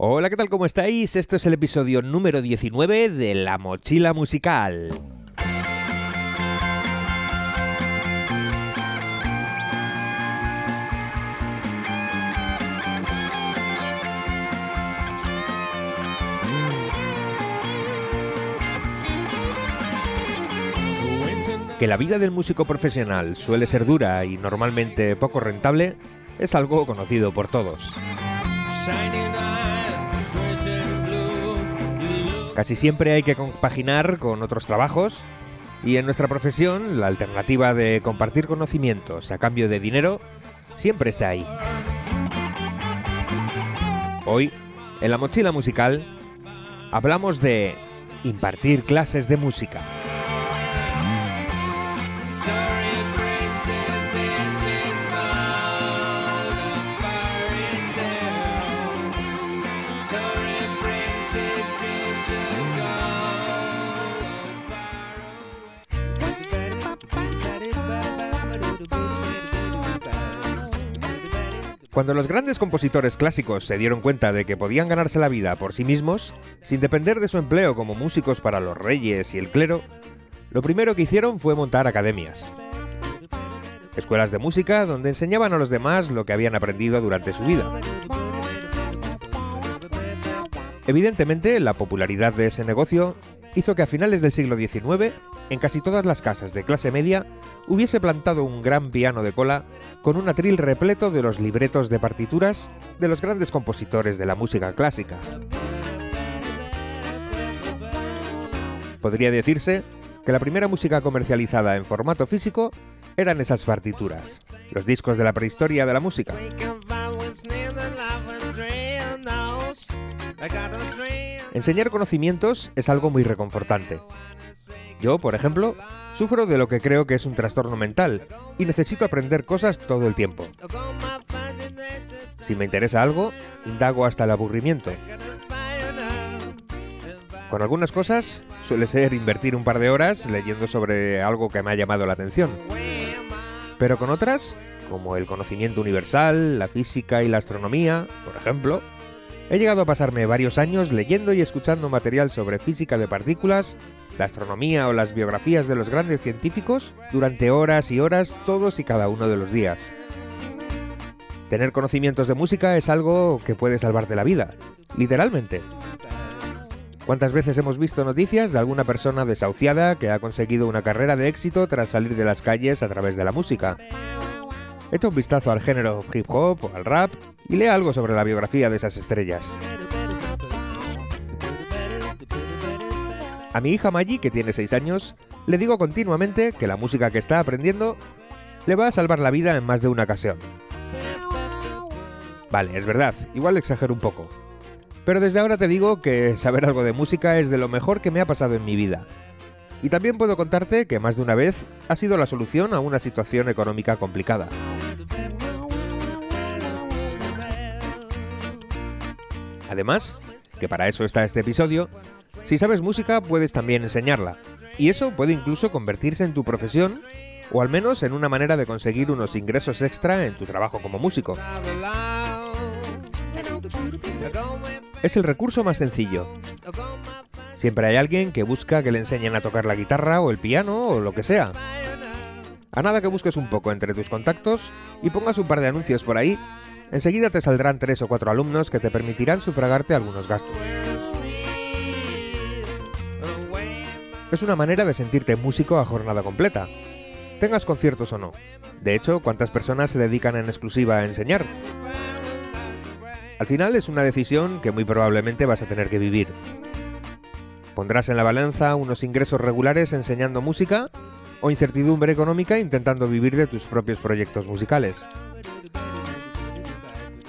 Hola, ¿qué tal? ¿Cómo estáis? Esto es el episodio número 19 de La Mochila Musical. Que la vida del músico profesional suele ser dura y normalmente poco rentable es algo conocido por todos. Casi siempre hay que compaginar con otros trabajos y en nuestra profesión la alternativa de compartir conocimientos a cambio de dinero siempre está ahí. Hoy, en La Mochila Musical, hablamos de impartir clases de música. Cuando los grandes compositores clásicos se dieron cuenta de que podían ganarse la vida por sí mismos, sin depender de su empleo como músicos para los reyes y el clero, lo primero que hicieron fue montar academias. Escuelas de música donde enseñaban a los demás lo que habían aprendido durante su vida. Evidentemente, la popularidad de ese negocio hizo que a finales del siglo XIX, en casi todas las casas de clase media, hubiese plantado un gran piano de cola con un atril repleto de los libretos de partituras de los grandes compositores de la música clásica. Podría decirse que la primera música comercializada en formato físico eran esas partituras, los discos de la prehistoria de la música. Enseñar conocimientos es algo muy reconfortante. Yo, por ejemplo, sufro de lo que creo que es un trastorno mental y necesito aprender cosas todo el tiempo. Si me interesa algo, indago hasta el aburrimiento. Con algunas cosas suele ser invertir un par de horas leyendo sobre algo que me ha llamado la atención. Pero con otras, como el conocimiento universal, la física y la astronomía, por ejemplo, he llegado a pasarme varios años leyendo y escuchando material sobre física de partículas, la astronomía o las biografías de los grandes científicos durante horas y horas todos y cada uno de los días. Tener conocimientos de música es algo que puede salvarte la vida, literalmente. ¿Cuántas veces hemos visto noticias de alguna persona desahuciada que ha conseguido una carrera de éxito tras salir de las calles a través de la música? Echa un vistazo al género hip hop o al rap y lea algo sobre la biografía de esas estrellas. A mi hija Maggie, que tiene 6 años, le digo continuamente que la música que está aprendiendo le va a salvar la vida en más de una ocasión. Vale, es verdad, igual exagero un poco. Pero desde ahora te digo que saber algo de música es de lo mejor que me ha pasado en mi vida. Y también puedo contarte que más de una vez ha sido la solución a una situación económica complicada. Además, que para eso está este episodio, si sabes música puedes también enseñarla. Y eso puede incluso convertirse en tu profesión, o al menos en una manera de conseguir unos ingresos extra en tu trabajo como músico. Es el recurso más sencillo. Siempre hay alguien que busca que le enseñen a tocar la guitarra o el piano o lo que sea. A nada que busques un poco entre tus contactos y pongas un par de anuncios por ahí, enseguida te saldrán 3 o 4 alumnos que te permitirán sufragarte algunos gastos. Es una manera de sentirte músico a jornada completa, tengas conciertos o no. De hecho, ¿cuántas personas se dedican en exclusiva a enseñar? Al final es una decisión que muy probablemente vas a tener que vivir. ¿Pondrás en la balanza unos ingresos regulares enseñando música o incertidumbre económica intentando vivir de tus propios proyectos musicales?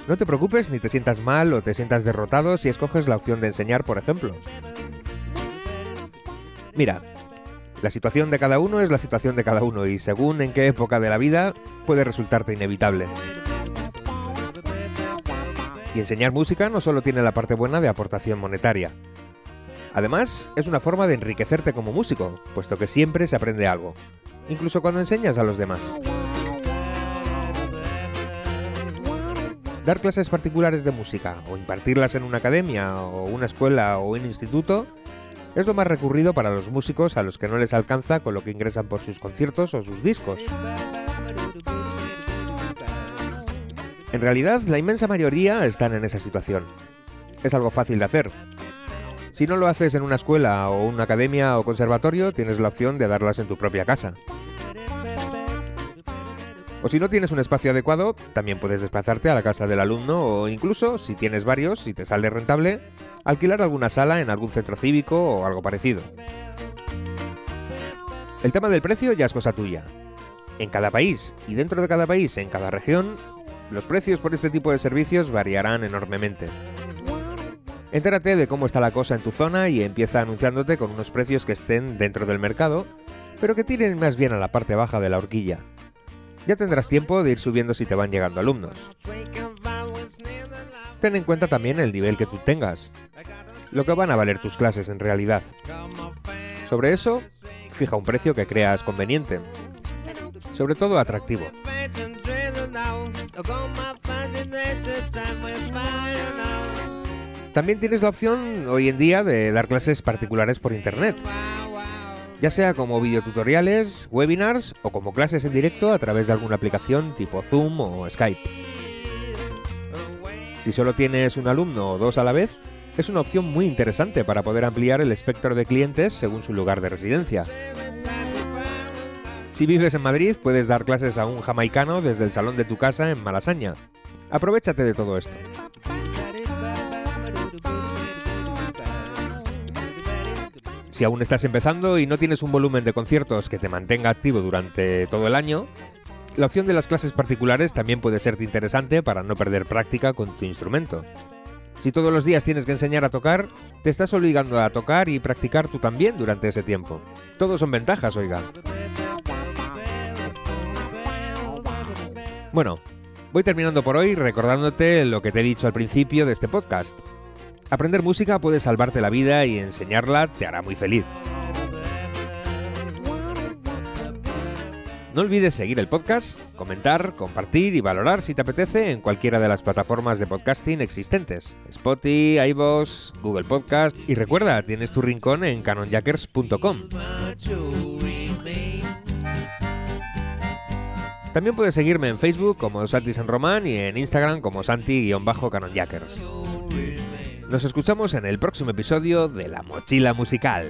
No te preocupes ni te sientas mal o te sientas derrotado si escoges la opción de enseñar, por ejemplo. Mira, la situación de cada uno es la situación de cada uno y según en qué época de la vida puede resultarte inevitable. Y enseñar música no solo tiene la parte buena de aportación monetaria. Además, es una forma de enriquecerte como músico, puesto que siempre se aprende algo, incluso cuando enseñas a los demás. dar clases particulares de música o impartirlas en una academia o una escuela o un instituto es lo más recurrido para los músicos a los que no les alcanza con lo que ingresan por sus conciertos o sus discos. En realidad, la inmensa mayoría están en esa situación. Es algo fácil de hacer. Si no lo haces en una escuela o una academia o conservatorio, tienes la opción de darlas en tu propia casa. O si no tienes un espacio adecuado, también puedes desplazarte a la casa del alumno o incluso, si tienes varios y te sale rentable, alquilar alguna sala en algún centro cívico o algo parecido. El tema del precio ya es cosa tuya. En cada país y dentro de cada país, en cada región, los precios por este tipo de servicios variarán enormemente. Entérate de cómo está la cosa en tu zona y empieza anunciándote con unos precios que estén dentro del mercado, pero que tiren más bien a la parte baja de la horquilla. Ya tendrás tiempo de ir subiendo si te van llegando alumnos. Ten en cuenta también el nivel que tú tengas, lo que van a valer tus clases en realidad. Sobre eso, fija un precio que creas conveniente, sobre todo atractivo. También tienes la opción hoy en día de dar clases particulares por internet, ya sea como videotutoriales, webinars o como clases en directo a través de alguna aplicación tipo Zoom o Skype. Si solo tienes un alumno o dos a la vez, es una opción muy interesante para poder ampliar el espectro de clientes según su lugar de residencia. Si vives en Madrid, puedes dar clases a un jamaicano desde el salón de tu casa en Malasaña. Aprovéchate de todo esto. Si aún estás empezando y no tienes un volumen de conciertos que te mantenga activo durante todo el año, la opción de las clases particulares también puede serte interesante para no perder práctica con tu instrumento. Si todos los días tienes que enseñar a tocar, te estás obligando a tocar y practicar tú también durante ese tiempo. Todo son ventajas, oiga. Bueno, voy terminando por hoy recordándote lo que te he dicho al principio de este podcast. Aprender música puede salvarte la vida y enseñarla te hará muy feliz. No olvides seguir el podcast, comentar, compartir y valorar si te apetece en cualquiera de las plataformas de podcasting existentes: Spotify, iVoox, Google Podcasts. Y recuerda, tienes tu rincón en canonjackers.com. También puedes seguirme en Facebook como Santi San Román y en Instagram como Santi_canonjackers. Nos escuchamos en el próximo episodio de La Mochila Musical.